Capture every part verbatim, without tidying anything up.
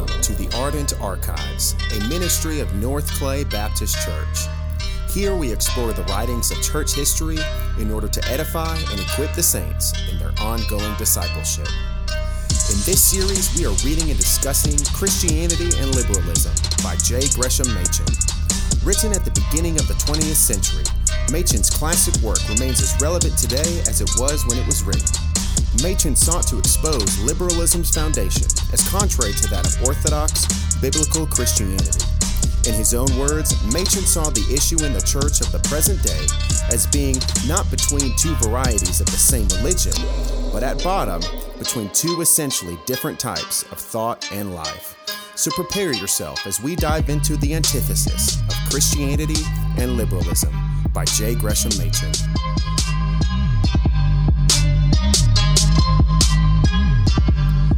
Welcome to the Ardent Archives, a ministry of North Clay Baptist Church. Here we explore the writings of church history in order to edify and equip the saints in their ongoing discipleship. In this series, we are reading and discussing Christianity and Liberalism by J. Gresham Machen. Written at the beginning of the twentieth century, Machen's classic work remains as relevant today as it was when it was written. Machen sought to expose liberalism's foundation as contrary to that of orthodox, biblical Christianity. In his own words, Machen saw the issue in the church of the present day as being not between two varieties of the same religion, but at bottom, between two essentially different types of thought and life. So prepare yourself as we dive into the antithesis of Christianity and Liberalism by J. Gresham Machen.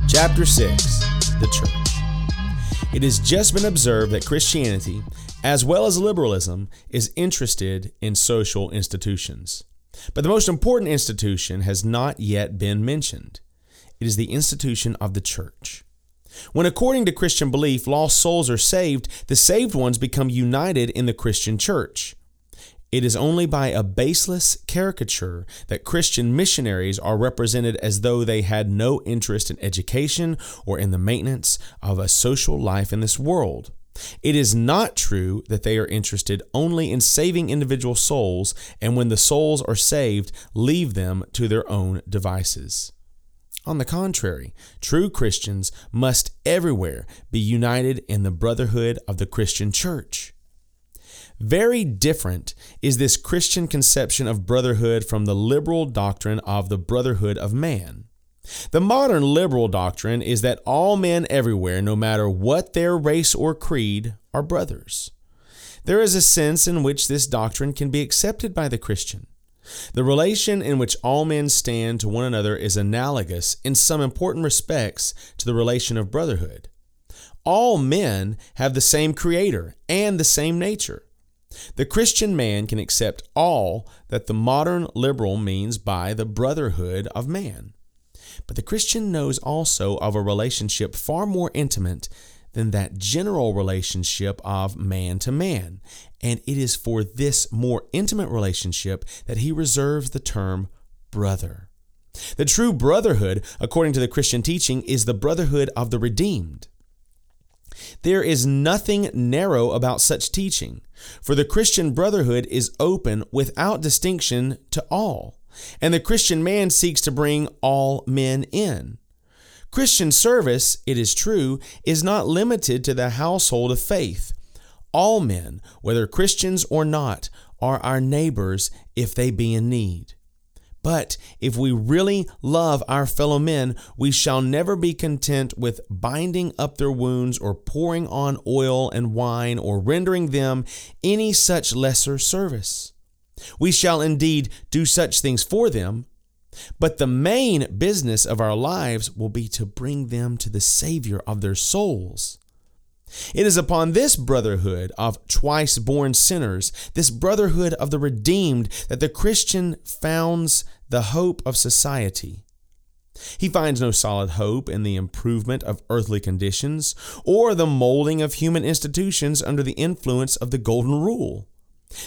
Chapter six, The Church. It has just been observed that Christianity, as well as liberalism, is interested in social institutions. But the most important institution has not yet been mentioned. It is the institution of the church. When, according to Christian belief, lost souls are saved, the saved ones become united in the Christian church. It is only by a baseless caricature that Christian missionaries are represented as though they had no interest in education or in the maintenance of a social life in this world. It is not true that they are interested only in saving individual souls, and when the souls are saved, leave them to their own devices. On the contrary, true Christians must everywhere be united in the brotherhood of the Christian church. Very different is this Christian conception of brotherhood from the liberal doctrine of the brotherhood of man. The modern liberal doctrine is that all men everywhere, no matter what their race or creed, are brothers. There is a sense in which this doctrine can be accepted by the Christian. The relation in which all men stand to one another is analogous in some important respects to the relation of brotherhood. All men have the same Creator and the same nature. The Christian man can accept all that the modern liberal means by the brotherhood of man. But the Christian knows also of a relationship far more intimate than that general relationship of man to man, and it is for this more intimate relationship that he reserves the term brother. The true brotherhood, according to the Christian teaching, is the brotherhood of the redeemed. There is nothing narrow about such teaching, for the Christian brotherhood is open without distinction to all, and the Christian man seeks to bring all men in. Christian service, it is true, is not limited to the household of faith. All men, whether Christians or not, are our neighbors if they be in need. But if we really love our fellow men, we shall never be content with binding up their wounds or pouring on oil and wine or rendering them any such lesser service. We shall indeed do such things for them, but the main business of our lives will be to bring them to the Savior of their souls. It is upon this brotherhood of twice-born sinners, this brotherhood of the redeemed, that the Christian founds the hope of society. He finds no solid hope in the improvement of earthly conditions or the molding of human institutions under the influence of the Golden Rule.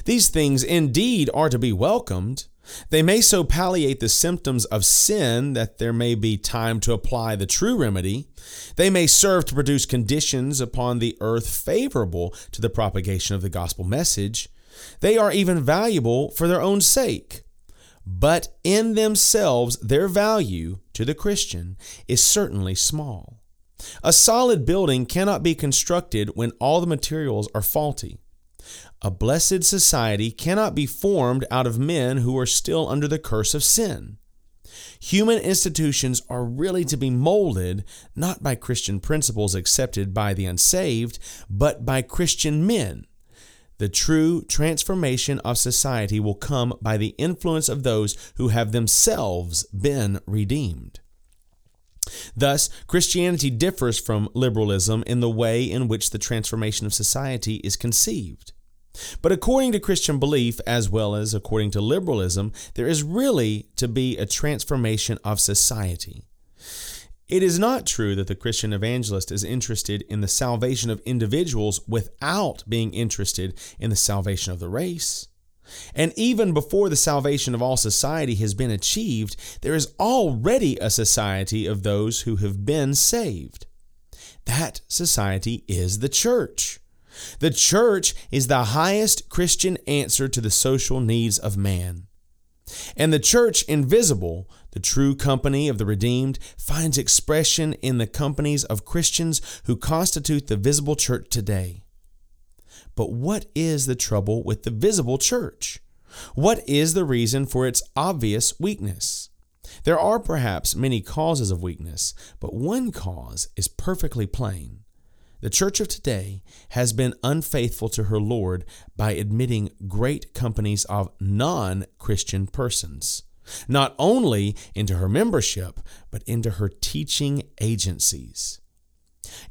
These things indeed are to be welcomed. They may so palliate the symptoms of sin that there may be time to apply the true remedy. They may serve to produce conditions upon the earth favorable to the propagation of the gospel message. They are even valuable for their own sake. But in themselves, their value to the Christian is certainly small. A solid building cannot be constructed when all the materials are faulty. A blessed society cannot be formed out of men who are still under the curse of sin. Human institutions are really to be molded, not by Christian principles accepted by the unsaved, but by Christian men. The true transformation of society will come by the influence of those who have themselves been redeemed. Thus, Christianity differs from liberalism in the way in which the transformation of society is conceived. But according to Christian belief, as well as according to liberalism, there is really to be a transformation of society. It is not true that the Christian evangelist is interested in the salvation of individuals without being interested in the salvation of the race. And even before the salvation of all society has been achieved, there is already a society of those who have been saved. That society is the church. The church is the highest Christian answer to the social needs of man. And the church, invisible, the true company of the redeemed, finds expression in the companies of Christians who constitute the visible church today. But what is the trouble with the visible church? What is the reason for its obvious weakness? There are perhaps many causes of weakness, but one cause is perfectly plain. The church of today has been unfaithful to her Lord by admitting great companies of non-Christian persons, not only into her membership, but into her teaching agencies.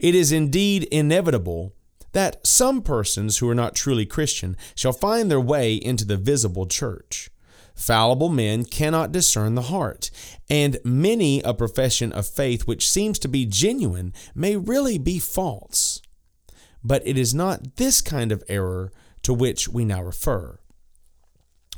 It is indeed inevitable that some persons who are not truly Christian shall find their way into the visible church. Fallible men cannot discern the heart, and many a profession of faith which seems to be genuine may really be false. But it is not this kind of error to which we now refer.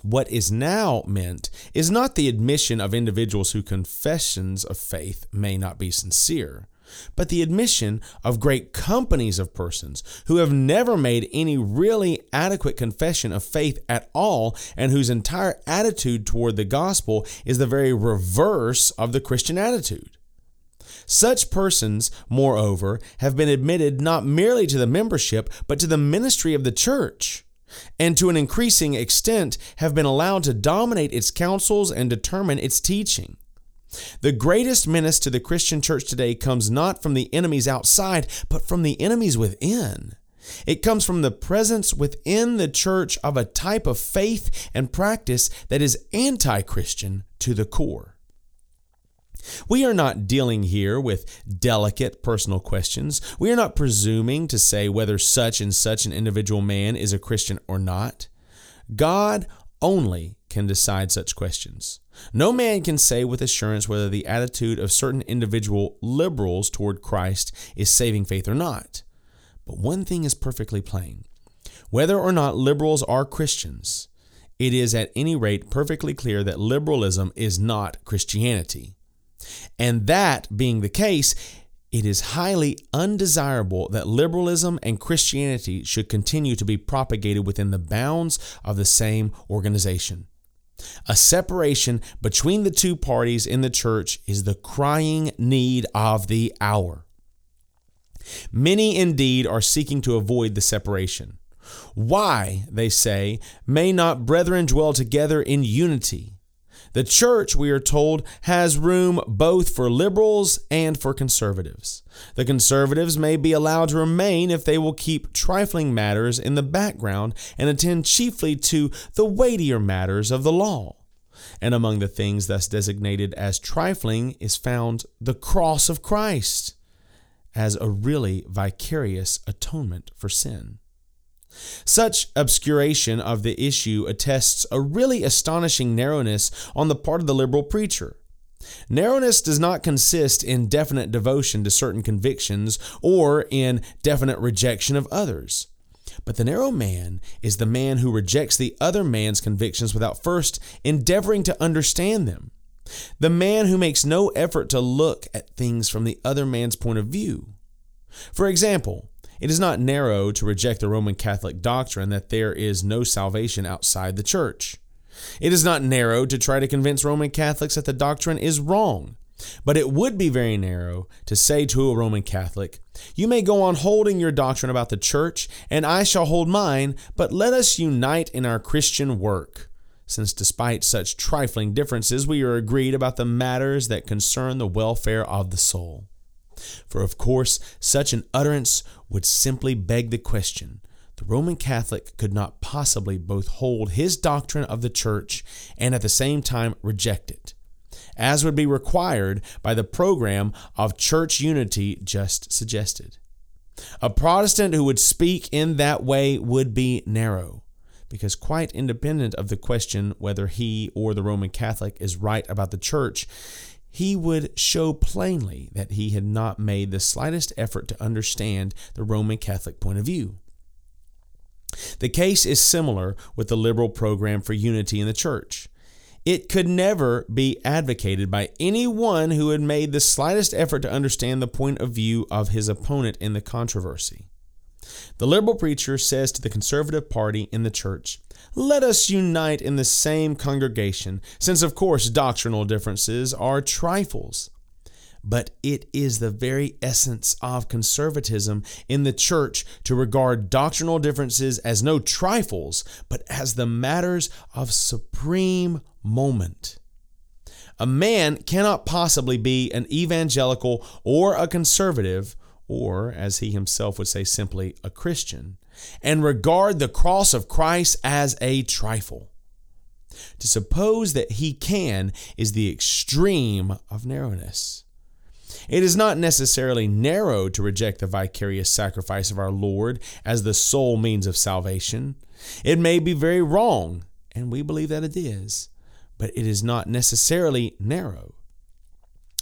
What is now meant is not the admission of individuals whose confessions of faith may not be sincere, but the admission of great companies of persons who have never made any really adequate confession of faith at all and whose entire attitude toward the gospel is the very reverse of the Christian attitude. Such persons, moreover, have been admitted not merely to the membership, but to the ministry of the church, and to an increasing extent have been allowed to dominate its counsels and determine its teaching. The greatest menace to the Christian church today comes not from the enemies outside, but from the enemies within. It comes from the presence within the church of a type of faith and practice that is anti-Christian to the core. We are not dealing here with delicate personal questions. We are not presuming to say whether such and such an individual man is a Christian or not. God only can decide such questions. No man can say with assurance whether the attitude of certain individual liberals toward Christ is saving faith or not. But one thing is perfectly plain. Whether or not liberals are Christians, it is at any rate perfectly clear that liberalism is not Christianity. And that being the case, it is highly undesirable that liberalism and Christianity should continue to be propagated within the bounds of the same organization. A separation between the two parties in the church is the crying need of the hour. Many indeed are seeking to avoid the separation. Why, they say, may not brethren dwell together in unity? The church, we are told, has room both for liberals and for conservatives. The conservatives may be allowed to remain if they will keep trifling matters in the background and attend chiefly to the weightier matters of the law. And among the things thus designated as trifling is found the cross of Christ as a really vicarious atonement for sin. Such obscuration of the issue attests a really astonishing narrowness on the part of the liberal preacher. Narrowness does not consist in definite devotion to certain convictions or in definite rejection of others. But the narrow man is the man who rejects the other man's convictions without first endeavoring to understand them. The man who makes no effort to look at things from the other man's point of view. For example, it is not narrow to reject the Roman Catholic doctrine that there is no salvation outside the church. It is not narrow to try to convince Roman Catholics that the doctrine is wrong. But it would be very narrow to say to a Roman Catholic, "You may go on holding your doctrine about the church, and I shall hold mine, but let us unite in our Christian work." Since despite such trifling differences, we are agreed about the matters that concern the welfare of the soul. For of course, such an utterance would simply beg the question. The Roman Catholic could not possibly both hold his doctrine of the church and at the same time reject it, as would be required by the program of church unity just suggested. A Protestant who would speak in that way would be narrow, because quite independent of the question whether he or the Roman Catholic is right about the church, he would show plainly that he had not made the slightest effort to understand the Roman Catholic point of view. The case is similar with the liberal program for unity in the church. It could never be advocated by anyone who had made the slightest effort to understand the point of view of his opponent in the controversy. The liberal preacher says to the conservative party in the church, "Let us unite in the same congregation, since of course doctrinal differences are trifles." But it is the very essence of conservatism in the church to regard doctrinal differences as no trifles, but as the matters of supreme moment. A man cannot possibly be an evangelical or a conservative, or, as he himself would say simply, a Christian, and regard the cross of Christ as a trifle. To suppose that he can is the extreme of narrowness. It is not necessarily narrow to reject the vicarious sacrifice of our Lord as the sole means of salvation. It may be very wrong, and we believe that it is, but it is not necessarily narrow.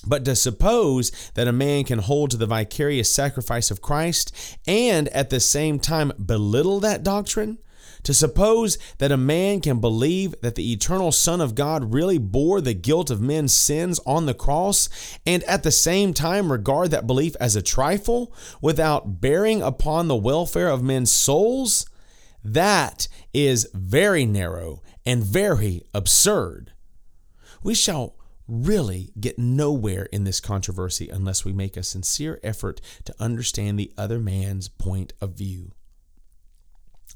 But to suppose that a man can hold to the vicarious sacrifice of Christ and at the same time belittle that doctrine, to suppose that a man can believe that the eternal Son of God really bore the guilt of men's sins on the cross and at the same time regard that belief as a trifle without bearing upon the welfare of men's souls, that is very narrow and very absurd. We shall really get nowhere in this controversy unless we make a sincere effort to understand the other man's point of view.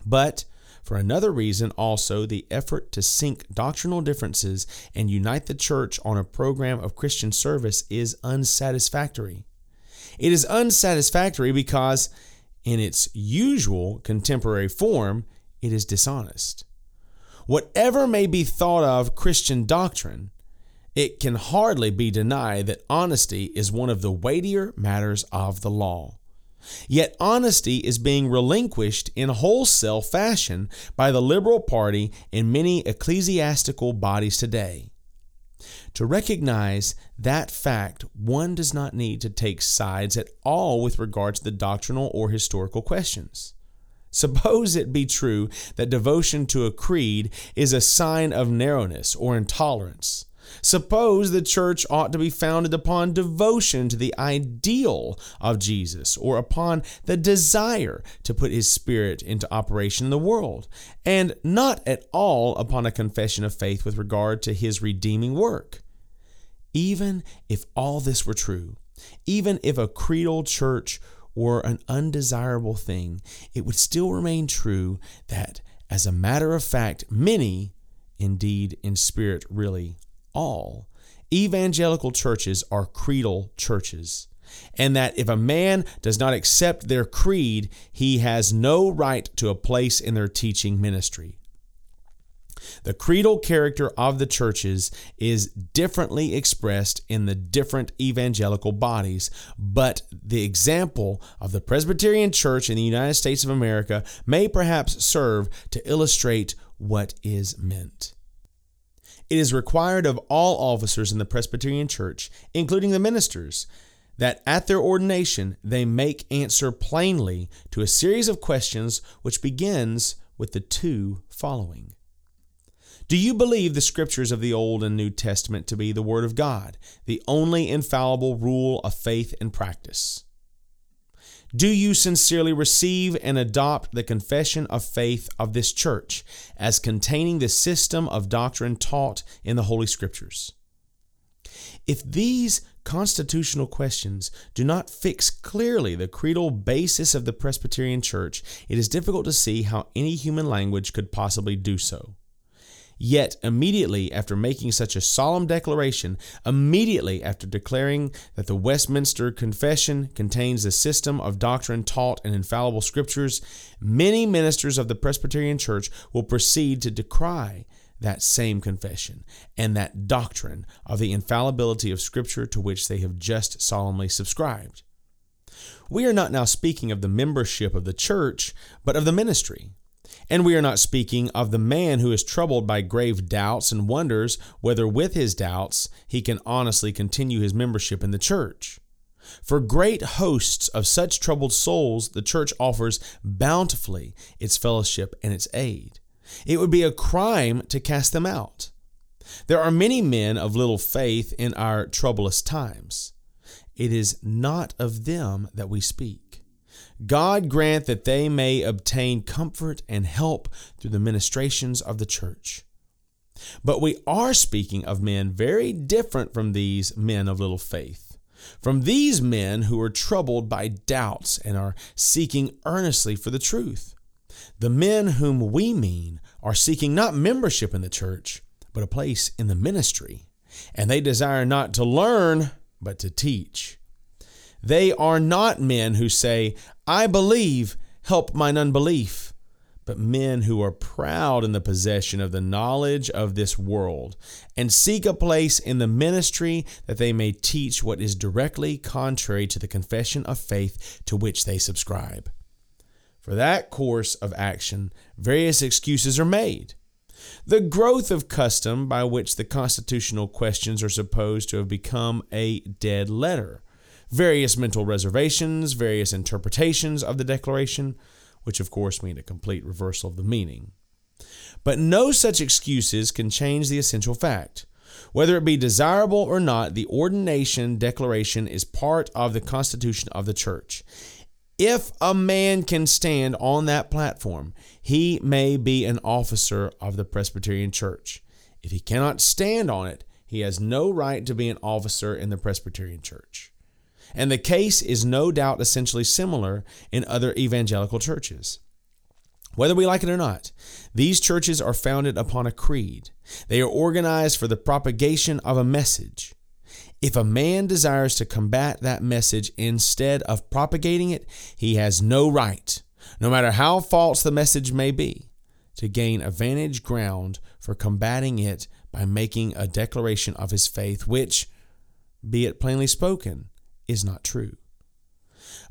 But for another reason also, the effort to sink doctrinal differences and unite the church on a program of Christian service is unsatisfactory. It is unsatisfactory because, in its usual contemporary form, it is dishonest. Whatever may be thought of Christian doctrine, it can hardly be denied that honesty is one of the weightier matters of the law. Yet honesty is being relinquished in wholesale fashion by the liberal party and many ecclesiastical bodies today. To recognize that fact, one does not need to take sides at all with regard to the doctrinal or historical questions. Suppose it be true that devotion to a creed is a sign of narrowness or intolerance. Suppose the church ought to be founded upon devotion to the ideal of Jesus or upon the desire to put his spirit into operation in the world, and not at all upon a confession of faith with regard to his redeeming work. Even if all this were true, even if a creedal church were an undesirable thing, it would still remain true that, as a matter of fact, many, indeed in spirit really all evangelical churches are creedal churches, and that if a man does not accept their creed, he has no right to a place in their teaching ministry. The creedal character of the churches is differently expressed in the different evangelical bodies, but the example of the Presbyterian Church in the United States of America may perhaps serve to illustrate what is meant. It is required of all officers in the Presbyterian Church, including the ministers, that at their ordination they make answer plainly to a series of questions which begins with the two following. Do you believe the scriptures of the Old and New Testament to be the Word of God, the only infallible rule of faith and practice? Do you sincerely receive and adopt the confession of faith of this church as containing the system of doctrine taught in the Holy Scriptures? If these constitutional questions do not fix clearly the creedal basis of the Presbyterian Church, it is difficult to see how any human language could possibly do so. Yet, immediately after making such a solemn declaration, immediately after declaring that the Westminster Confession contains the system of doctrine taught in infallible scriptures, many ministers of the Presbyterian Church will proceed to decry that same confession and that doctrine of the infallibility of scripture to which they have just solemnly subscribed. We are not now speaking of the membership of the church, but of the ministry. And we are not speaking of the man who is troubled by grave doubts and wonders whether with his doubts he can honestly continue his membership in the church. For great hosts of such troubled souls, the church offers bountifully its fellowship and its aid. It would be a crime to cast them out. There are many men of little faith in our troublous times. It is not of them that we speak. God grant that they may obtain comfort and help through the ministrations of the church. But we are speaking of men very different from these men of little faith, from these men who are troubled by doubts and are seeking earnestly for the truth. The men whom we mean are seeking not membership in the church, but a place in the ministry, and they desire not to learn, but to teach. They are not men who say, "I believe, help mine unbelief," but men who are proud in the possession of the knowledge of this world and seek a place in the ministry that they may teach what is directly contrary to the confession of faith to which they subscribe. For that course of action, various excuses are made. The growth of custom by which the constitutional questions are supposed to have become a dead letter, various mental reservations, various interpretations of the Declaration, which of course mean a complete reversal of the meaning. But no such excuses can change the essential fact. Whether it be desirable or not, the ordination declaration is part of the Constitution of the Church. If a man can stand on that platform, he may be an officer of the Presbyterian Church. If he cannot stand on it, he has no right to be an officer in the Presbyterian Church. And the case is no doubt essentially similar in other evangelical churches. Whether we like it or not, these churches are founded upon a creed. They are organized for the propagation of a message. If a man desires to combat that message instead of propagating it, he has no right, no matter how false the message may be, to gain a vantage ground for combating it by making a declaration of his faith, which, be it plainly spoken, is not true.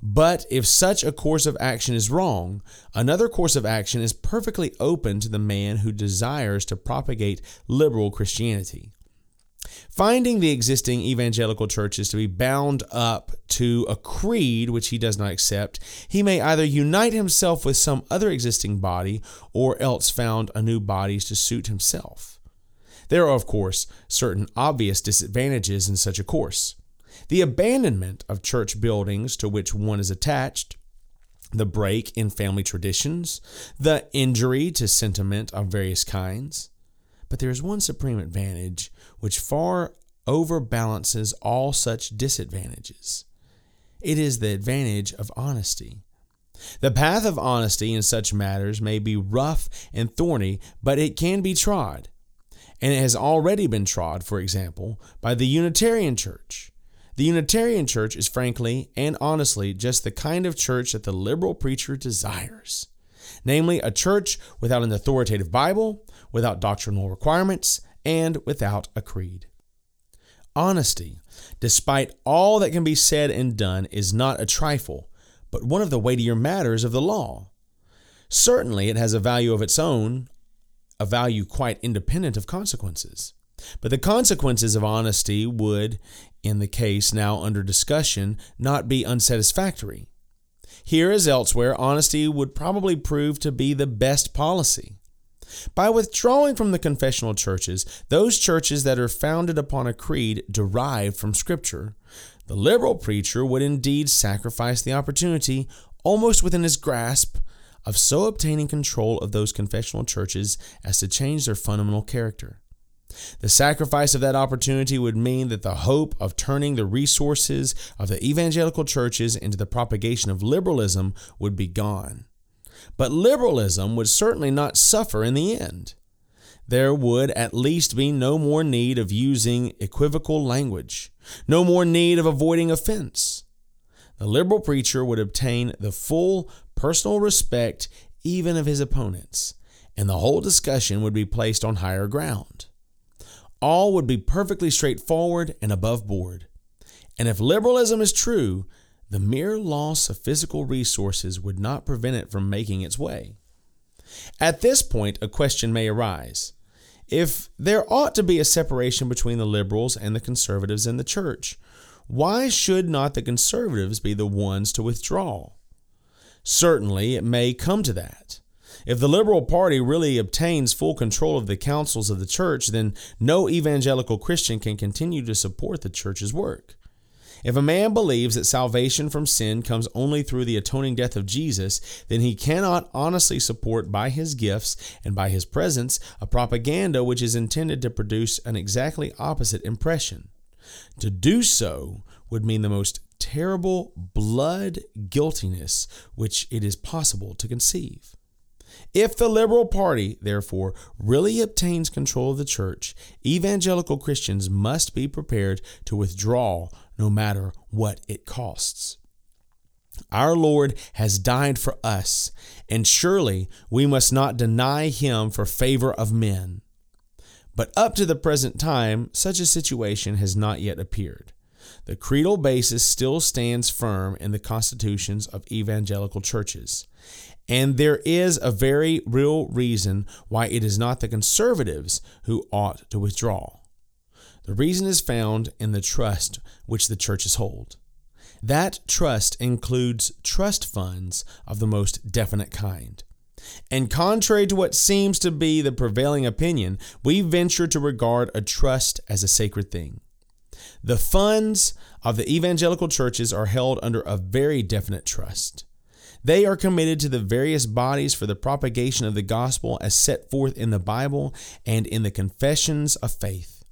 But if such a course of action is wrong, another course of action is perfectly open to the man who desires to propagate liberal Christianity. Finding the existing evangelical churches to be bound up to a creed which he does not accept, he may either unite himself with some other existing body or else found a new body to suit himself. There are, of course, certain obvious disadvantages in such a course. The abandonment of church buildings to which one is attached, the break in family traditions, the injury to sentiment of various kinds. But there is one supreme advantage which far overbalances all such disadvantages. It is the advantage of honesty. The path of honesty in such matters may be rough and thorny, but it can be trod. And it has already been trod, for example, by the Unitarian Church. The Unitarian Church is frankly and honestly just the kind of church that the liberal preacher desires. Namely, a church without an authoritative Bible, without doctrinal requirements, and without a creed. Honesty, despite all that can be said and done, is not a trifle, but one of the weightier matters of the law. Certainly, it has a value of its own, a value quite independent of consequences. But the consequences of honesty would, in the case now under discussion, not be unsatisfactory. Here as elsewhere, honesty would probably prove to be the best policy. By withdrawing from the confessional churches, those churches that are founded upon a creed derived from Scripture, the liberal preacher would indeed sacrifice the opportunity, almost within his grasp, of so obtaining control of those confessional churches as to change their fundamental character. The sacrifice of that opportunity would mean that the hope of turning the resources of the evangelical churches into the propagation of liberalism would be gone. But liberalism would certainly not suffer in the end. There would at least be no more need of using equivocal language, no more need of avoiding offense. The liberal preacher would obtain the full personal respect even of his opponents, and the whole discussion would be placed on higher ground. All would be perfectly straightforward and above board. And if liberalism is true, the mere loss of physical resources would not prevent it from making its way. At this point, a question may arise. If there ought to be a separation between the liberals and the conservatives in the church, why should not the conservatives be the ones to withdraw? Certainly, it may come to that. If the Liberal Party really obtains full control of the councils of the church, then no evangelical Christian can continue to support the church's work. If a man believes that salvation from sin comes only through the atoning death of Jesus, then he cannot honestly support by his gifts and by his presence a propaganda which is intended to produce an exactly opposite impression. To do so would mean the most terrible blood guiltiness which it is possible to conceive. If the Liberal Party, therefore, really obtains control of the church, evangelical Christians must be prepared to withdraw no matter what it costs. Our Lord has died for us, and surely we must not deny him for favor of men. But up to the present time, such a situation has not yet appeared. The creedal basis still stands firm in the constitutions of evangelical churches. And there is a very real reason why it is not the conservatives who ought to withdraw. The reason is found in the trust which the churches hold. That trust includes trust funds of the most definite kind. And contrary to what seems to be the prevailing opinion, we venture to regard a trust as a sacred thing. The funds of the evangelical churches are held under a very definite trust. They are committed to the various bodies for the propagation of the gospel as set forth in the Bible and in the confessions of faith.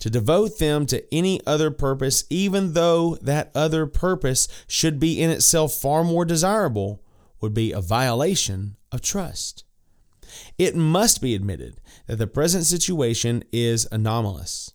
To devote them to any other purpose, even though that other purpose should be in itself far more desirable, would be a violation of trust. It must be admitted that the present situation is anomalous.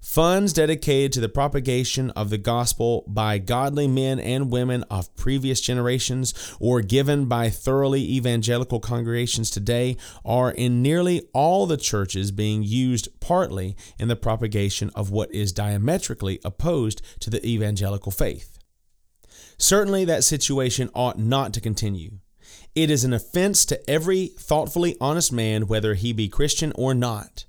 Funds dedicated to the propagation of the gospel by godly men and women of previous generations or given by thoroughly evangelical congregations today are in nearly all the churches being used partly in the propagation of what is diametrically opposed to the evangelical faith. Certainly that situation ought not to continue. It is an offense to every thoughtfully honest man, whether he be Christian or not.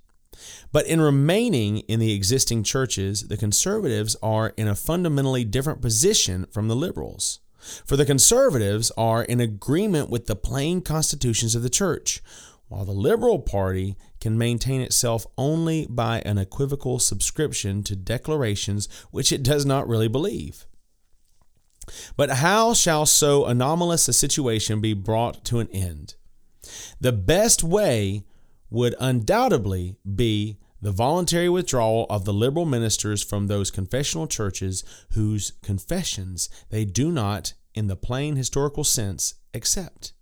But in remaining in the existing churches, the conservatives are in a fundamentally different position from the liberals. For the conservatives are in agreement with the plain constitutions of the church, while the Liberal Party can maintain itself only by an equivocal subscription to declarations which it does not really believe. But how shall so anomalous a situation be brought to an end? The best way would undoubtedly be the voluntary withdrawal of the liberal ministers from those confessional churches whose confessions they do not, in the plain historical sense, accept.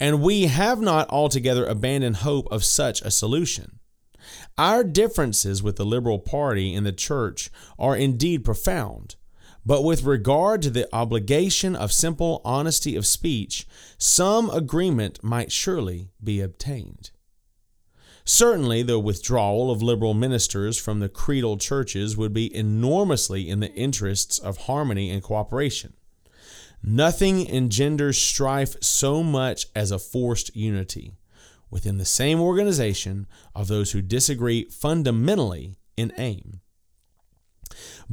And we have not altogether abandoned hope of such a solution. Our differences with the Liberal Party and the church are indeed profound. But with regard to the obligation of simple honesty of speech, some agreement might surely be obtained. Certainly, the withdrawal of liberal ministers from the creedal churches would be enormously in the interests of harmony and cooperation. Nothing engenders strife so much as a forced unity within the same organization of those who disagree fundamentally in aim.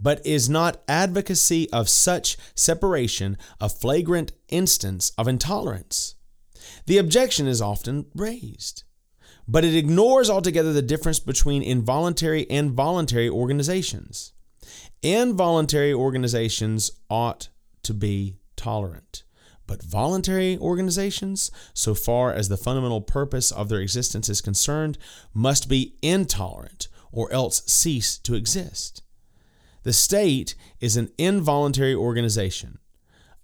But is not advocacy of such separation a flagrant instance of intolerance? The objection is often raised. But it ignores altogether the difference between involuntary and voluntary organizations. Involuntary organizations ought to be tolerant, but voluntary organizations, so far as the fundamental purpose of their existence is concerned, must be intolerant or else cease to exist. The state is an involuntary organization.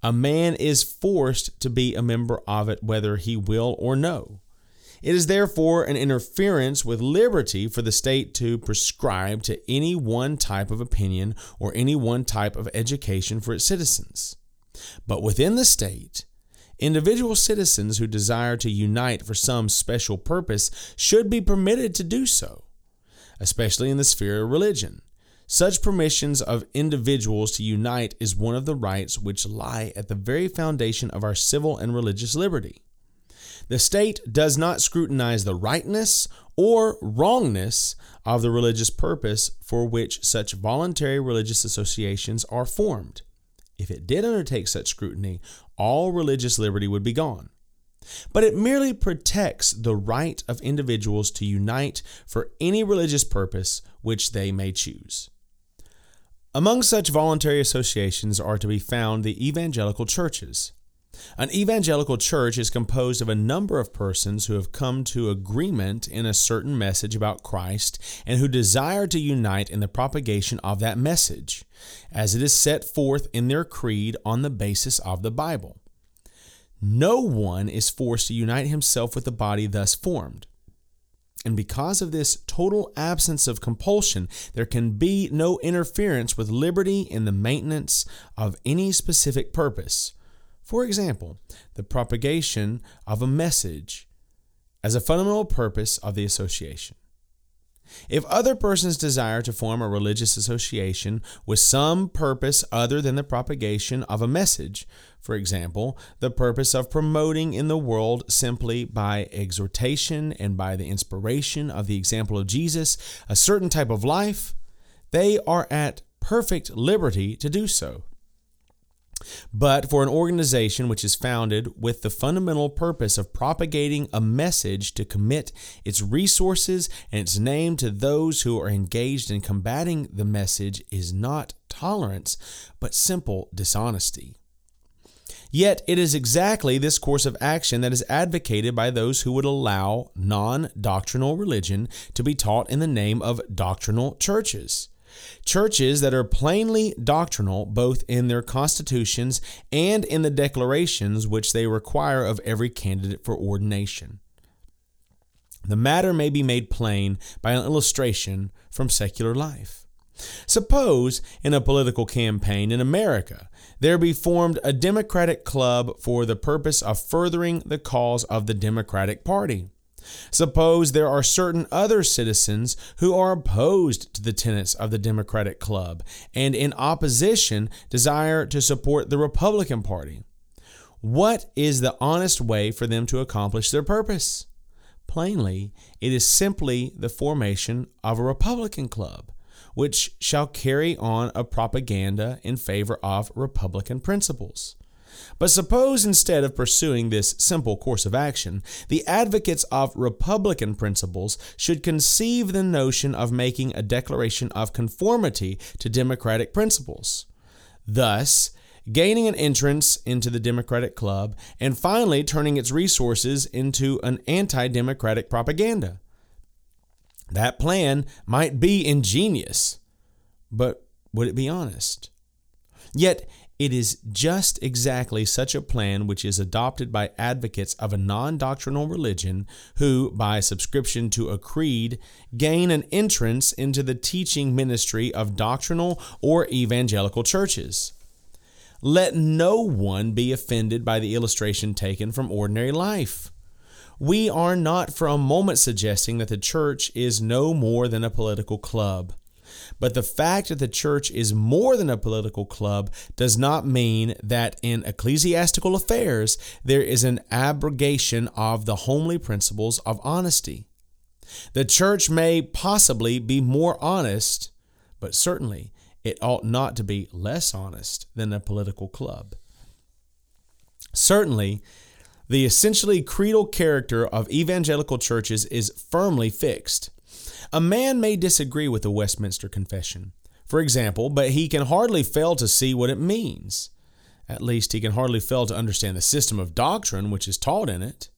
A man is forced to be a member of it whether he will or no. It is therefore an interference with liberty for the state to prescribe to any one type of opinion or any one type of education for its citizens. But within the state, individual citizens who desire to unite for some special purpose should be permitted to do so, especially in the sphere of religion. Such permissions of individuals to unite is one of the rights which lie at the very foundation of our civil and religious liberty. The state does not scrutinize the rightness or wrongness of the religious purpose for which such voluntary religious associations are formed. If it did undertake such scrutiny, all religious liberty would be gone. But it merely protects the right of individuals to unite for any religious purpose which they may choose. Among such voluntary associations are to be found the evangelical churches. An evangelical church is composed of a number of persons who have come to agreement in a certain message about Christ and who desire to unite in the propagation of that message, as it is set forth in their creed on the basis of the Bible. No one is forced to unite himself with the body thus formed. And because of this total absence of compulsion, there can be no interference with liberty in the maintenance of any specific purpose. For example, the propagation of a message as a fundamental purpose of the association. If other persons desire to form a religious association with some purpose other than the propagation of a message, for example, the purpose of promoting in the world simply by exhortation and by the inspiration of the example of Jesus a certain type of life, they are at perfect liberty to do so. But for an organization which is founded with the fundamental purpose of propagating a message to commit its resources and its name to those who are engaged in combating the message is not tolerance, but simple dishonesty. Yet it is exactly this course of action that is advocated by those who would allow non-doctrinal religion to be taught in the name of doctrinal churches. Churches that are plainly doctrinal both in their constitutions and in the declarations which they require of every candidate for ordination. The matter may be made plain by an illustration from secular life. Suppose in a political campaign in America there be formed a Democratic club for the purpose of furthering the cause of the Democratic Party. Suppose there are certain other citizens who are opposed to the tenets of the Democratic Club and in opposition desire to support the Republican Party. What is the honest way for them to accomplish their purpose? Plainly, it is simply the formation of a Republican Club, which shall carry on a propaganda in favor of Republican principles. But suppose instead of pursuing this simple course of action, the advocates of Republican principles should conceive the notion of making a declaration of conformity to Democratic principles, thus gaining an entrance into the Democratic Club and finally turning its resources into an anti-democratic propaganda. That plan might be ingenious, but would it be honest? Yet, it is just exactly such a plan which is adopted by advocates of a non-doctrinal religion who, by subscription to a creed, gain an entrance into the teaching ministry of doctrinal or evangelical churches. Let no one be offended by the illustration taken from ordinary life. We are not for a moment suggesting that the church is no more than a political club. But the fact that the church is more than a political club does not mean that in ecclesiastical affairs there is an abrogation of the homely principles of honesty. The church may possibly be more honest, but certainly it ought not to be less honest than a political club. Certainly, the essentially creedal character of evangelical churches is firmly fixed. A man may disagree with the Westminster Confession, for example, but he can hardly fail to see what it means. At least he can hardly fail to understand the system of doctrine which is taught in it.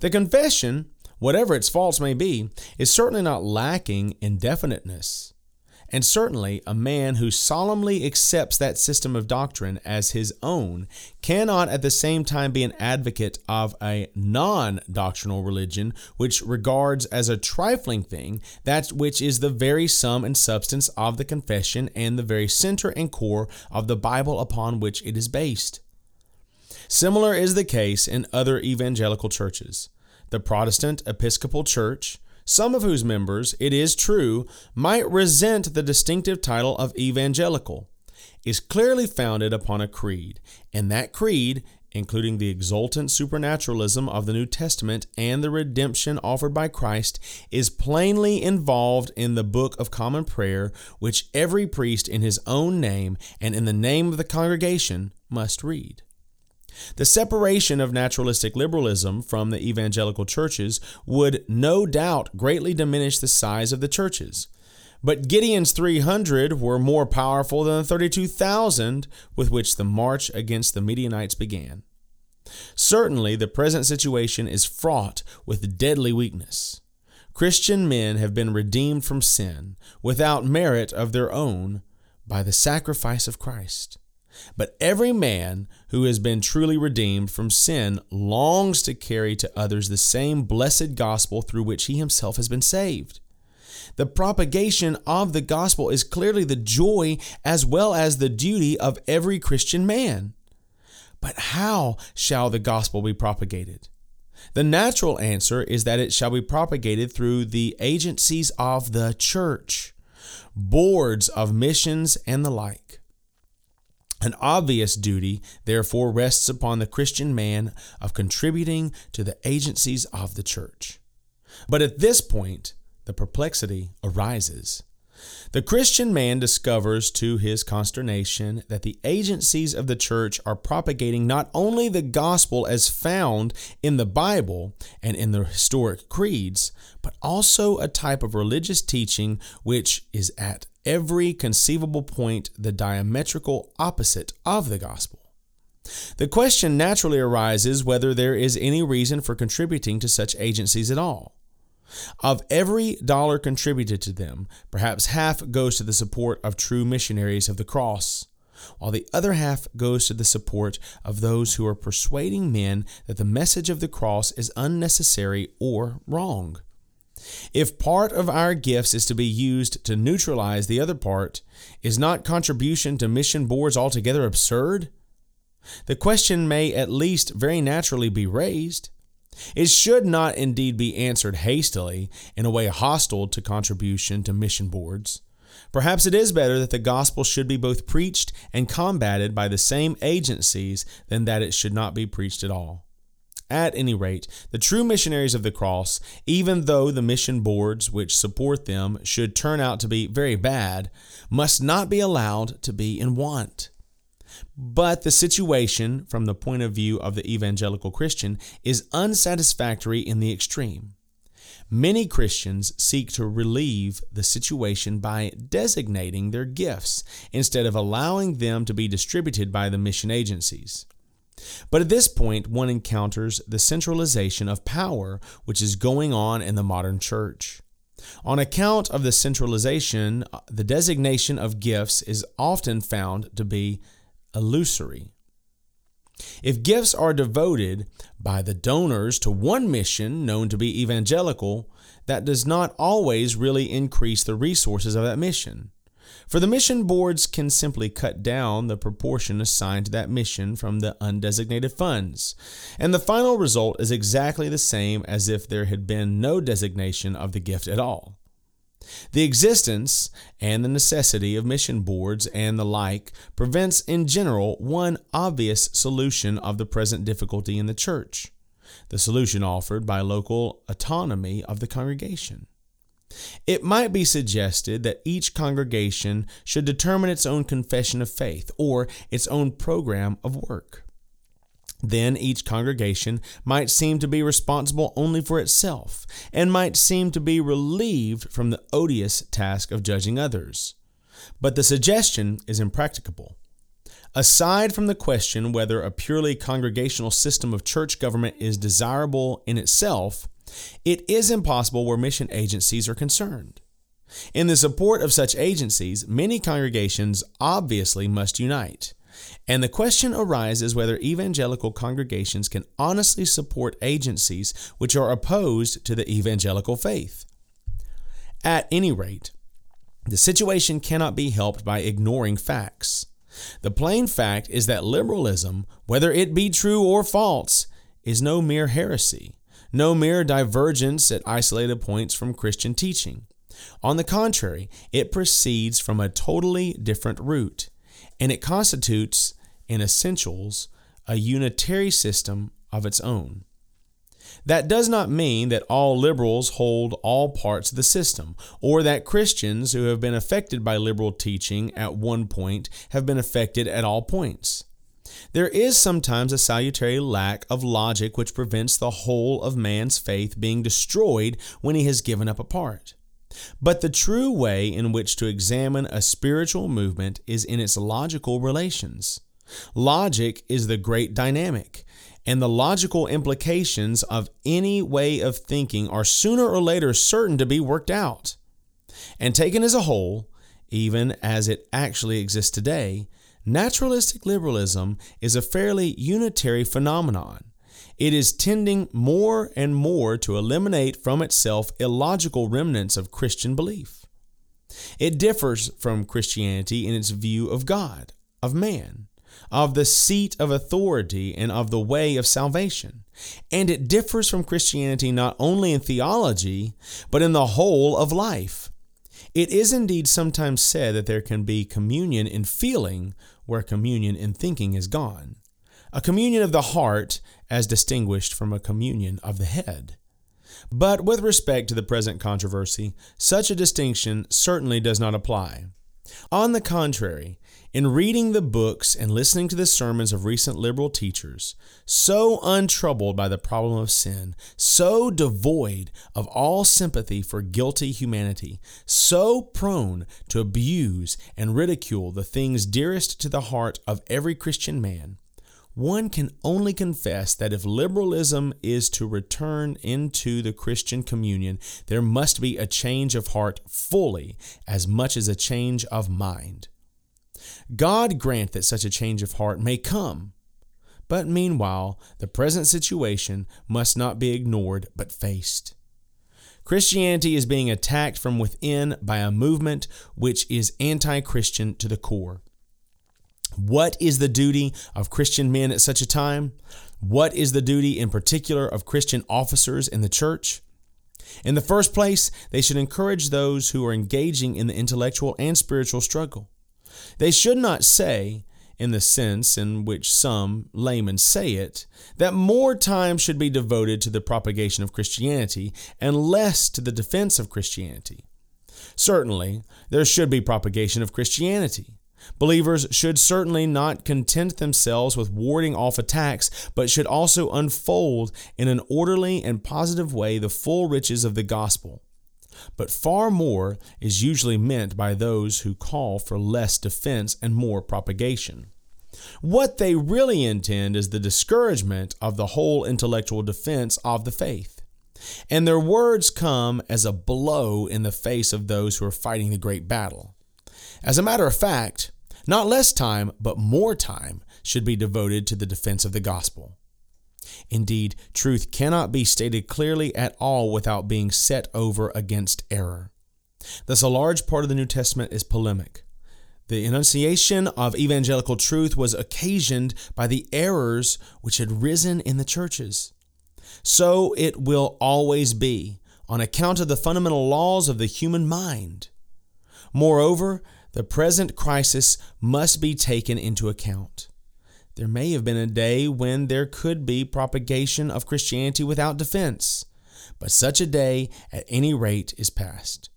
The Confession, whatever its faults may be, is certainly not lacking in definiteness. And certainly a man who solemnly accepts that system of doctrine as his own cannot at the same time be an advocate of a non-doctrinal religion which regards as a trifling thing that which is the very sum and substance of the confession and the very center and core of the Bible upon which it is based. Similar is the case in other evangelical churches. The Protestant Episcopal Church, some of whose members, it is true, might resent the distinctive title of evangelical, is clearly founded upon a creed, and that creed, including the exultant supernaturalism of the New Testament and the redemption offered by Christ, is plainly involved in the Book of Common Prayer, which every priest in his own name and in the name of the congregation must read. The separation of naturalistic liberalism from the evangelical churches would no doubt greatly diminish the size of the churches. But Gideon's three hundred were more powerful than the thirty-two thousand with which the march against the Midianites began. Certainly, the present situation is fraught with deadly weakness. Christian men have been redeemed from sin, without merit of their own, by the sacrifice of Christ. But every man who has been truly redeemed from sin longs to carry to others the same blessed gospel through which he himself has been saved. The propagation of the gospel is clearly the joy as well as the duty of every Christian man. But how shall the gospel be propagated? The natural answer is that it shall be propagated through the agencies of the church, boards of missions, and the like. An obvious duty, therefore, rests upon the Christian man of contributing to the agencies of the church. But at this point, the perplexity arises. The Christian man discovers to his consternation that the agencies of the church are propagating not only the gospel as found in the Bible and in the historic creeds, but also a type of religious teaching which is at every conceivable point the diametrical opposite of the gospel. The question naturally arises whether there is any reason for contributing to such agencies at all. Of every dollar contributed to them, perhaps half goes to the support of true missionaries of the cross, while the other half goes to the support of those who are persuading men that the message of the cross is unnecessary or wrong. If part of our gifts is to be used to neutralize the other part, is not contribution to mission boards altogether absurd? The question may at least very naturally be raised. It should not indeed be answered hastily, in a way hostile to contribution to mission boards. Perhaps it is better that the gospel should be both preached and combated by the same agencies than that it should not be preached at all. At any rate, the true missionaries of the cross, even though the mission boards which support them should turn out to be very bad, must not be allowed to be in want. But the situation, from the point of view of the evangelical Christian, is unsatisfactory in the extreme. Many Christians seek to relieve the situation by designating their gifts, instead of allowing them to be distributed by the mission agencies. But at this point, one encounters the centralization of power which is going on in the modern church. On account of the centralization, the designation of gifts is often found to be illusory. If gifts are devoted by the donors to one mission known to be evangelical, that does not always really increase the resources of that mission. For the mission boards can simply cut down the proportion assigned to that mission from the undesignated funds, and the final result is exactly the same as if there had been no designation of the gift at all. The existence and the necessity of mission boards and the like prevents in general one obvious solution of the present difficulty in the church, the solution offered by local autonomy of the congregation. It might be suggested that each congregation should determine its own confession of faith or its own program of work. Then each congregation might seem to be responsible only for itself, and might seem to be relieved from the odious task of judging others. But the suggestion is impracticable. Aside from the question whether a purely congregational system of church government is desirable in itself, it is impossible where mission agencies are concerned. In the support of such agencies, many congregations obviously must unite. And the question arises whether evangelical congregations can honestly support agencies which are opposed to the evangelical faith. At any rate, the situation cannot be helped by ignoring facts. The plain fact is that liberalism, whether it be true or false, is no mere heresy, no mere divergence at isolated points from Christian teaching. On the contrary, it proceeds from a totally different root. And it constitutes, in essentials, a unitary system of its own. That does not mean that all liberals hold all parts of the system, or that Christians who have been affected by liberal teaching at one point have been affected at all points. There is sometimes a salutary lack of logic which prevents the whole of man's faith being destroyed when he has given up a part. But the true way in which to examine a spiritual movement is in its logical relations. Logic is the great dynamic, and the logical implications of any way of thinking are sooner or later certain to be worked out. And taken as a whole, even as it actually exists today, naturalistic liberalism is a fairly unitary phenomenon. It is tending more and more to eliminate from itself illogical remnants of Christian belief. It differs from Christianity in its view of God, of man, of the seat of authority, and of the way of salvation. And it differs from Christianity not only in theology, but in the whole of life. It is indeed sometimes said that there can be communion in feeling where communion in thinking is gone, a communion of the heart as distinguished from a communion of the head. But with respect to the present controversy, such a distinction certainly does not apply. On the contrary, in reading the books and listening to the sermons of recent liberal teachers, so untroubled by the problem of sin, so devoid of all sympathy for guilty humanity, so prone to abuse and ridicule the things dearest to the heart of every Christian man, one can only confess that if liberalism is to return into the Christian communion, there must be a change of heart fully as much as a change of mind. God grant that such a change of heart may come, but meanwhile, the present situation must not be ignored but faced. Christianity is being attacked from within by a movement which is anti-Christian to the core. What is the duty of Christian men at such a time? What is the duty in particular of Christian officers in the church? In the first place, they should encourage those who are engaging in the intellectual and spiritual struggle. They should not say, in the sense in which some laymen say it, that more time should be devoted to the propagation of Christianity and less to the defense of Christianity. Certainly, there should be propagation of Christianity. Believers should certainly not content themselves with warding off attacks, but should also unfold in an orderly and positive way the full riches of the gospel. But far more is usually meant by those who call for less defense and more propagation. What they really intend is the discouragement of the whole intellectual defense of the faith. And their words come as a blow in the face of those who are fighting the great battle. As a matter of fact, not less time, but more time should be devoted to the defense of the gospel. Indeed, truth cannot be stated clearly at all without being set over against error. Thus, a large part of the New Testament is polemic. The enunciation of evangelical truth was occasioned by the errors which had risen in the churches. So it will always be, on account of the fundamental laws of the human mind. Moreover, the present crisis must be taken into account. There may have been a day when there could be propagation of Christianity without defense, but such a day at any rate is past.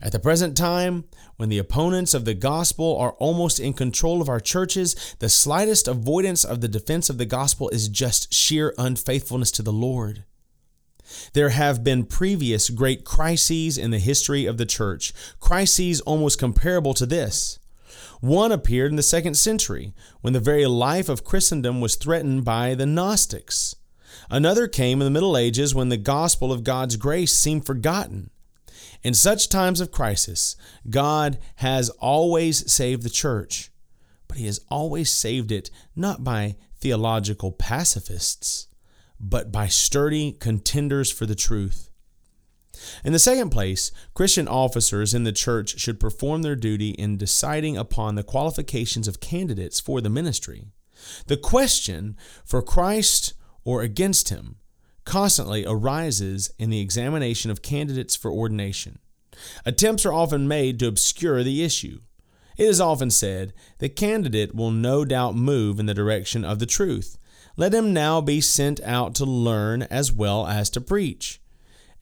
At the present time, when the opponents of the gospel are almost in control of our churches, the slightest avoidance of the defense of the gospel is just sheer unfaithfulness to the Lord. There have been previous great crises in the history of the church, crises almost comparable to this. One appeared in the second century, when the very life of Christendom was threatened by the Gnostics. Another came in the Middle Ages when the gospel of God's grace seemed forgotten. In such times of crisis, God has always saved the church, but He has always saved it not by theological pacifists, but by sturdy contenders for the truth. In the second place, Christian officers in the church should perform their duty in deciding upon the qualifications of candidates for the ministry. The question, for Christ or against Him, constantly arises in the examination of candidates for ordination. Attempts are often made to obscure the issue. It is often said, the candidate will no doubt move in the direction of the truth, let him now be sent out to learn as well as to preach.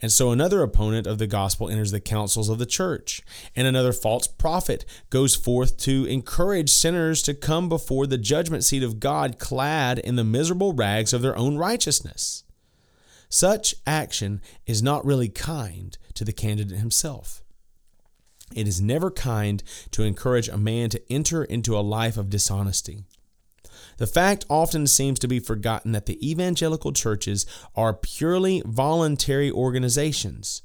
And so another opponent of the gospel enters the councils of the church, and another false prophet goes forth to encourage sinners to come before the judgment seat of God clad in the miserable rags of their own righteousness. Such action is not really kind to the candidate himself. It is never kind to encourage a man to enter into a life of dishonesty. The fact often seems to be forgotten that the evangelical churches are purely voluntary organizations.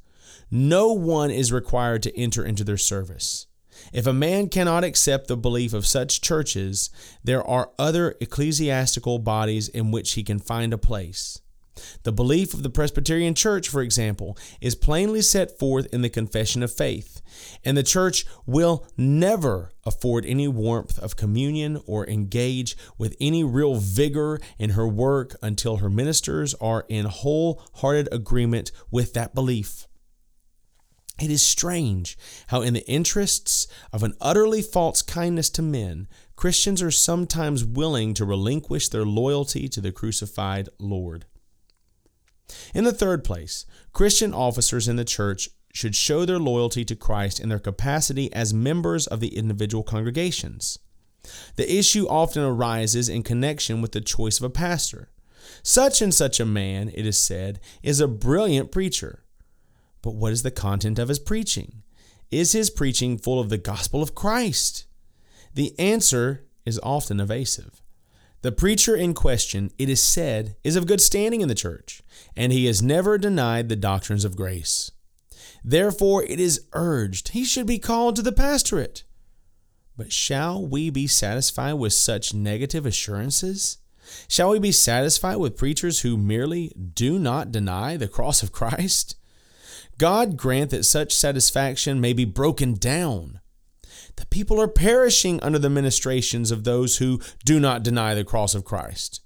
No one is required to enter into their service. If a man cannot accept the belief of such churches, there are other ecclesiastical bodies in which he can find a place. The belief of the Presbyterian Church, for example, is plainly set forth in the Confession of Faith, and the Church will never afford any warmth of communion or engage with any real vigor in her work until her ministers are in wholehearted agreement with that belief. It is strange how, in the interests of an utterly false kindness to men, Christians are sometimes willing to relinquish their loyalty to the crucified Lord. In the third place, Christian officers in the church should show their loyalty to Christ in their capacity as members of the individual congregations. The issue often arises in connection with the choice of a pastor. Such and such a man, it is said, is a brilliant preacher. But what is the content of his preaching? Is his preaching full of the gospel of Christ? The answer is often evasive. The preacher in question, it is said, is of good standing in the church, and he has never denied the doctrines of grace. Therefore, it is urged he should be called to the pastorate. But shall we be satisfied with such negative assurances? Shall we be satisfied with preachers who merely do not deny the cross of Christ? God grant that such satisfaction may be broken down. The people are perishing under the ministrations of those who do not deny the cross of Christ.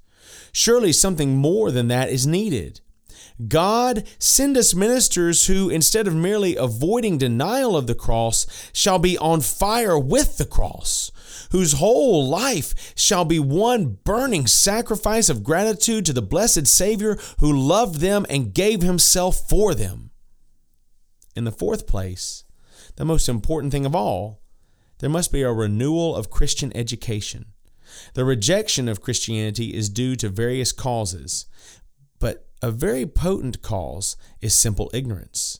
Surely something more than that is needed. God, send us ministers who, instead of merely avoiding denial of the cross, shall be on fire with the cross, whose whole life shall be one burning sacrifice of gratitude to the blessed Savior who loved them and gave himself for them. In the fourth place, the most important thing of all, there must be a renewal of Christian education. The rejection of Christianity is due to various causes, but a very potent cause is simple ignorance.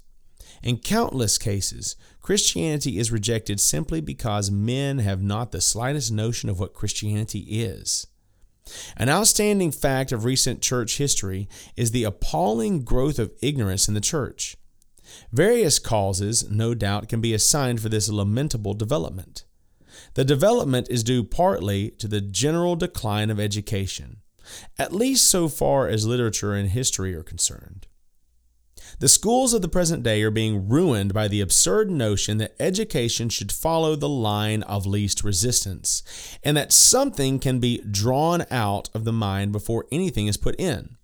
In countless cases, Christianity is rejected simply because men have not the slightest notion of what Christianity is. An outstanding fact of recent church history is the appalling growth of ignorance in the church. Various causes, no doubt, can be assigned for this lamentable development. The development is due partly to the general decline of education, at least so far as literature and history are concerned. The schools of the present day are being ruined by the absurd notion that education should follow the line of least resistance, and that something can be drawn out of the mind before anything is put in.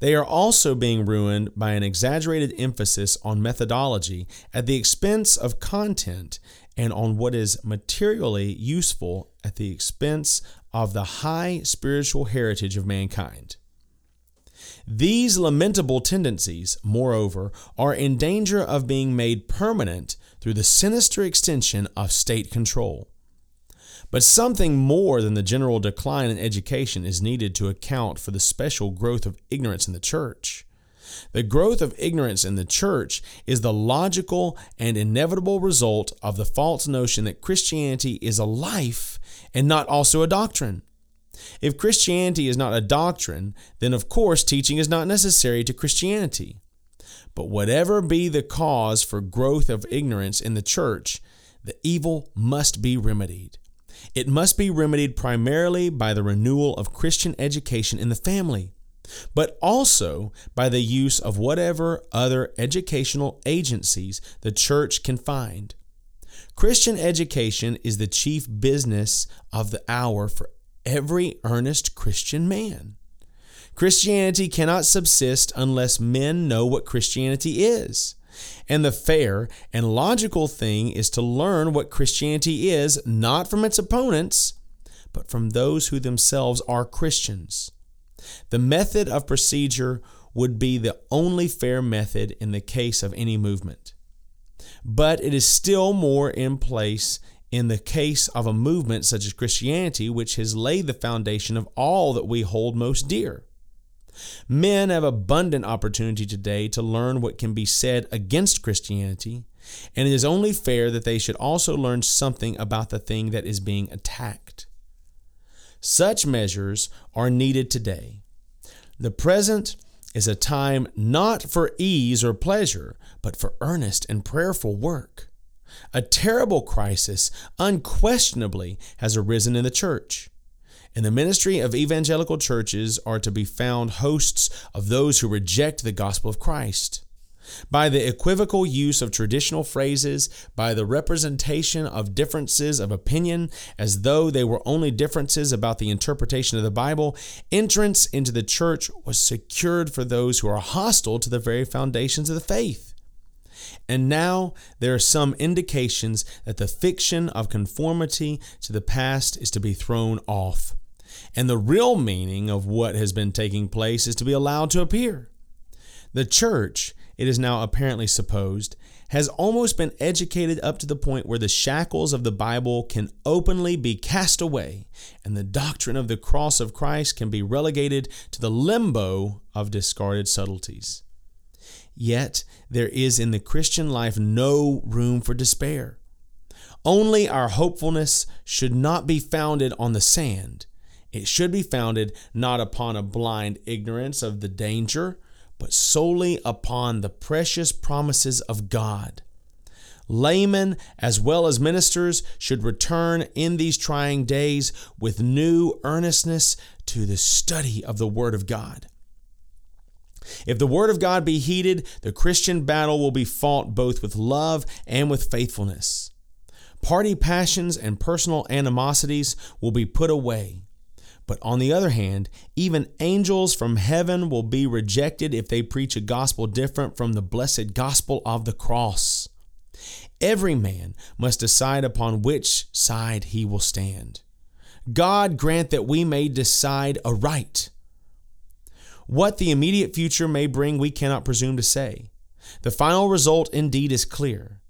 They are also being ruined by an exaggerated emphasis on methodology at the expense of content and on what is materially useful at the expense of the high spiritual heritage of mankind. These lamentable tendencies, moreover, are in danger of being made permanent through the sinister extension of state control. But something more than the general decline in education is needed to account for the special growth of ignorance in the church. The growth of ignorance in the church is the logical and inevitable result of the false notion that Christianity is a life and not also a doctrine. If Christianity is not a doctrine, then of course teaching is not necessary to Christianity. But whatever be the cause for growth of ignorance in the church, the evil must be remedied. It must be remedied primarily by the renewal of Christian education in the family, but also by the use of whatever other educational agencies the church can find. Christian education is the chief business of the hour for every earnest Christian man. Christianity cannot subsist unless men know what Christianity is. And the fair and logical thing is to learn what Christianity is, not from its opponents, but from those who themselves are Christians. The method of procedure would be the only fair method in the case of any movement. But it is still more in place in the case of a movement such as Christianity, which has laid the foundation of all that we hold most dear. Men have abundant opportunity today to learn what can be said against Christianity, and it is only fair that they should also learn something about the thing that is being attacked. Such measures are needed today. The present is a time not for ease or pleasure, but for earnest and prayerful work. A terrible crisis unquestionably has arisen in the church. In the ministry of evangelical churches are to be found hosts of those who reject the gospel of Christ. By the equivocal use of traditional phrases, by the representation of differences of opinion as though they were only differences about the interpretation of the Bible, entrance into the church was secured for those who are hostile to the very foundations of the faith. And now there are some indications that the fiction of conformity to the past is to be thrown off, and the real meaning of what has been taking place is to be allowed to appear. The church, it is now apparently supposed, has almost been educated up to the point where the shackles of the Bible can openly be cast away, and the doctrine of the cross of Christ can be relegated to the limbo of discarded subtleties. Yet there is in the Christian life no room for despair. Only our hopefulness should not be founded on the sand. It should be founded not upon a blind ignorance of the danger, but solely upon the precious promises of God. Laymen as well as ministers should return in these trying days with new earnestness to the study of the Word of God. If the Word of God be heeded, the Christian battle will be fought both with love and with faithfulness. Party passions and personal animosities will be put away. But on the other hand, even angels from heaven will be rejected if they preach a gospel different from the blessed gospel of the cross. Every man must decide upon which side he will stand. God grant that we may decide aright. What the immediate future may bring, we cannot presume to say. The final result indeed is clear.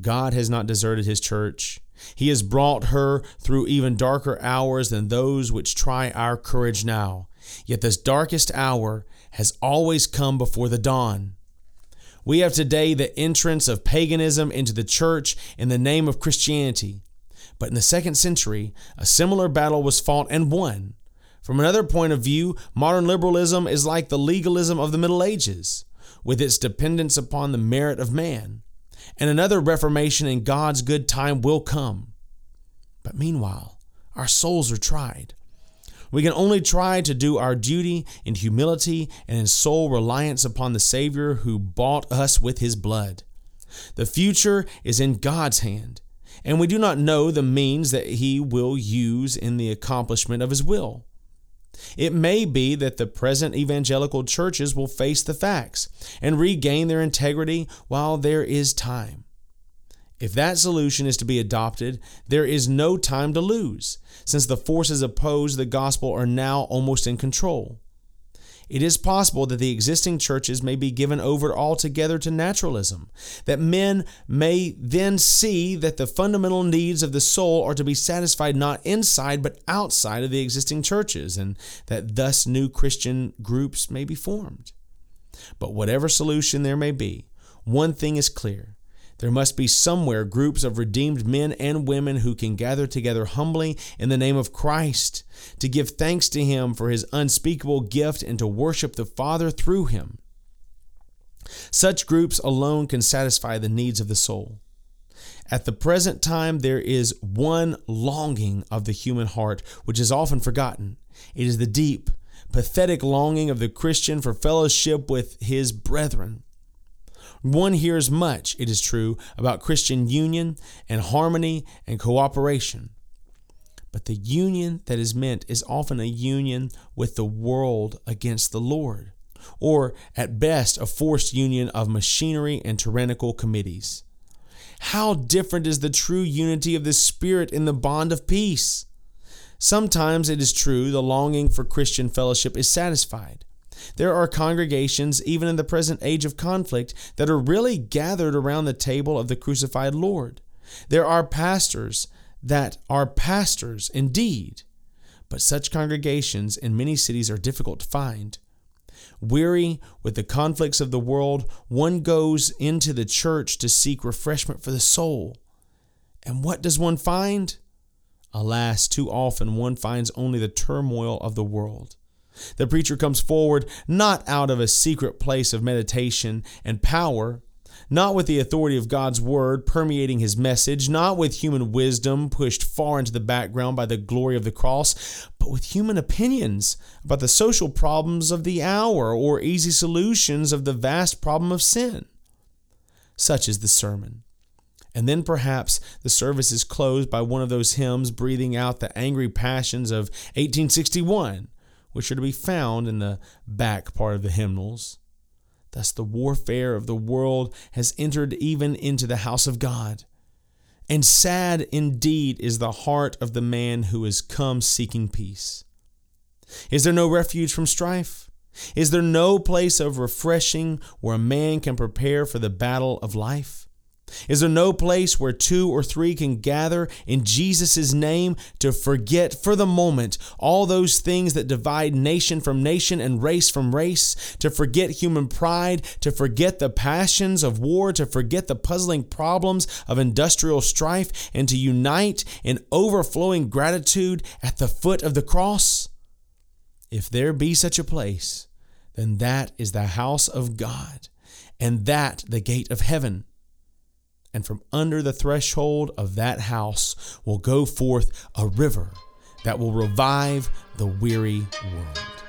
God has not deserted his church. He has brought her through even darker hours than those which try our courage now. Yet this darkest hour has always come before the dawn. We have today the entrance of paganism into the church in the name of Christianity. But in the second century, a similar battle was fought and won. From another point of view, modern liberalism is like the legalism of the Middle Ages, with its dependence upon the merit of man. And another reformation in God's good time will come. But meanwhile, our souls are tried. We can only try to do our duty in humility and in sole reliance upon the Savior who bought us with his blood. The future is in God's hand, and we do not know the means that he will use in the accomplishment of his will. It may be that the present evangelical churches will face the facts and regain their integrity while there is time. If that solution is to be adopted, there is no time to lose, since the forces opposed to the gospel are now almost in control. It is possible that the existing churches may be given over altogether to naturalism, that men may then see that the fundamental needs of the soul are to be satisfied not inside but outside of the existing churches, and that thus new Christian groups may be formed. But whatever solution there may be, one thing is clear. There must be somewhere groups of redeemed men and women who can gather together humbly in the name of Christ to give thanks to him for his unspeakable gift and to worship the Father through him. Such groups alone can satisfy the needs of the soul. At the present time, there is one longing of the human heart which is often forgotten. It is the deep, pathetic longing of the Christian for fellowship with his brethren. One hears much, it is true, about Christian union and harmony and cooperation. But the union that is meant is often a union with the world against the Lord, or at best a forced union of machinery and tyrannical committees. How different is the true unity of the Spirit in the bond of peace! Sometimes, it is true, the longing for Christian fellowship is satisfied. There are congregations, even in the present age of conflict, that are really gathered around the table of the crucified Lord. There are pastors that are pastors indeed, but such congregations in many cities are difficult to find. Weary with the conflicts of the world, one goes into the church to seek refreshment for the soul. And what does one find? Alas, too often one finds only the turmoil of the world. The preacher comes forward not out of a secret place of meditation and power, not with the authority of God's word permeating his message, not with human wisdom pushed far into the background by the glory of the cross, but with human opinions about the social problems of the hour or easy solutions of the vast problem of sin. Such is the sermon. And then perhaps the service is closed by one of those hymns breathing out the angry passions of eighteen sixty-one, which are to be found in the back part of the hymnals. Thus the warfare of the world has entered even into the house of God. And sad indeed is the heart of the man who has come seeking peace. Is there no refuge from strife? Is there no place of refreshing where a man can prepare for the battle of life? Is there no place where two or three can gather in Jesus' name to forget for the moment all those things that divide nation from nation and race from race, to forget human pride, to forget the passions of war, to forget the puzzling problems of industrial strife, and to unite in overflowing gratitude at the foot of the cross? If there be such a place, then that is the house of God, and that the gate of heaven. And from under the threshold of that house will go forth a river that will revive the weary world.